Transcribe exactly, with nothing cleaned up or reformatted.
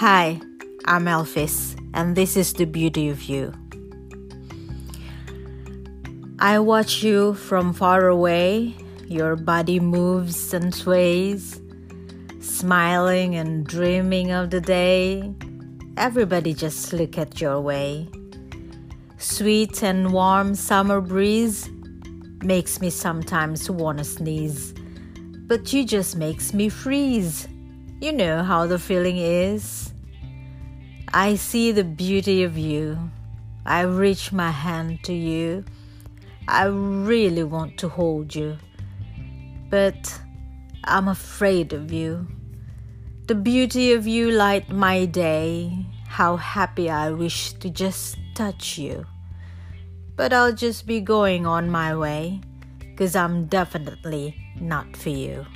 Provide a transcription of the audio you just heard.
Hi, I'm Elfis, and this is The Beauty of You. I watch you from far away, your body moves and sways, smiling and dreaming of the day. Everybody just look at your way. Sweet and warm summer breeze makes me sometimes wanna sneeze, but you just makes me freeze. You know how the feeling is. I see the beauty of you. I reach my hand to you. I really want to hold you, but I'm afraid of you. The beauty of you light my day. How happy I wish to just touch you. But I'll just be going on my way, 'cause I'm definitely not for you.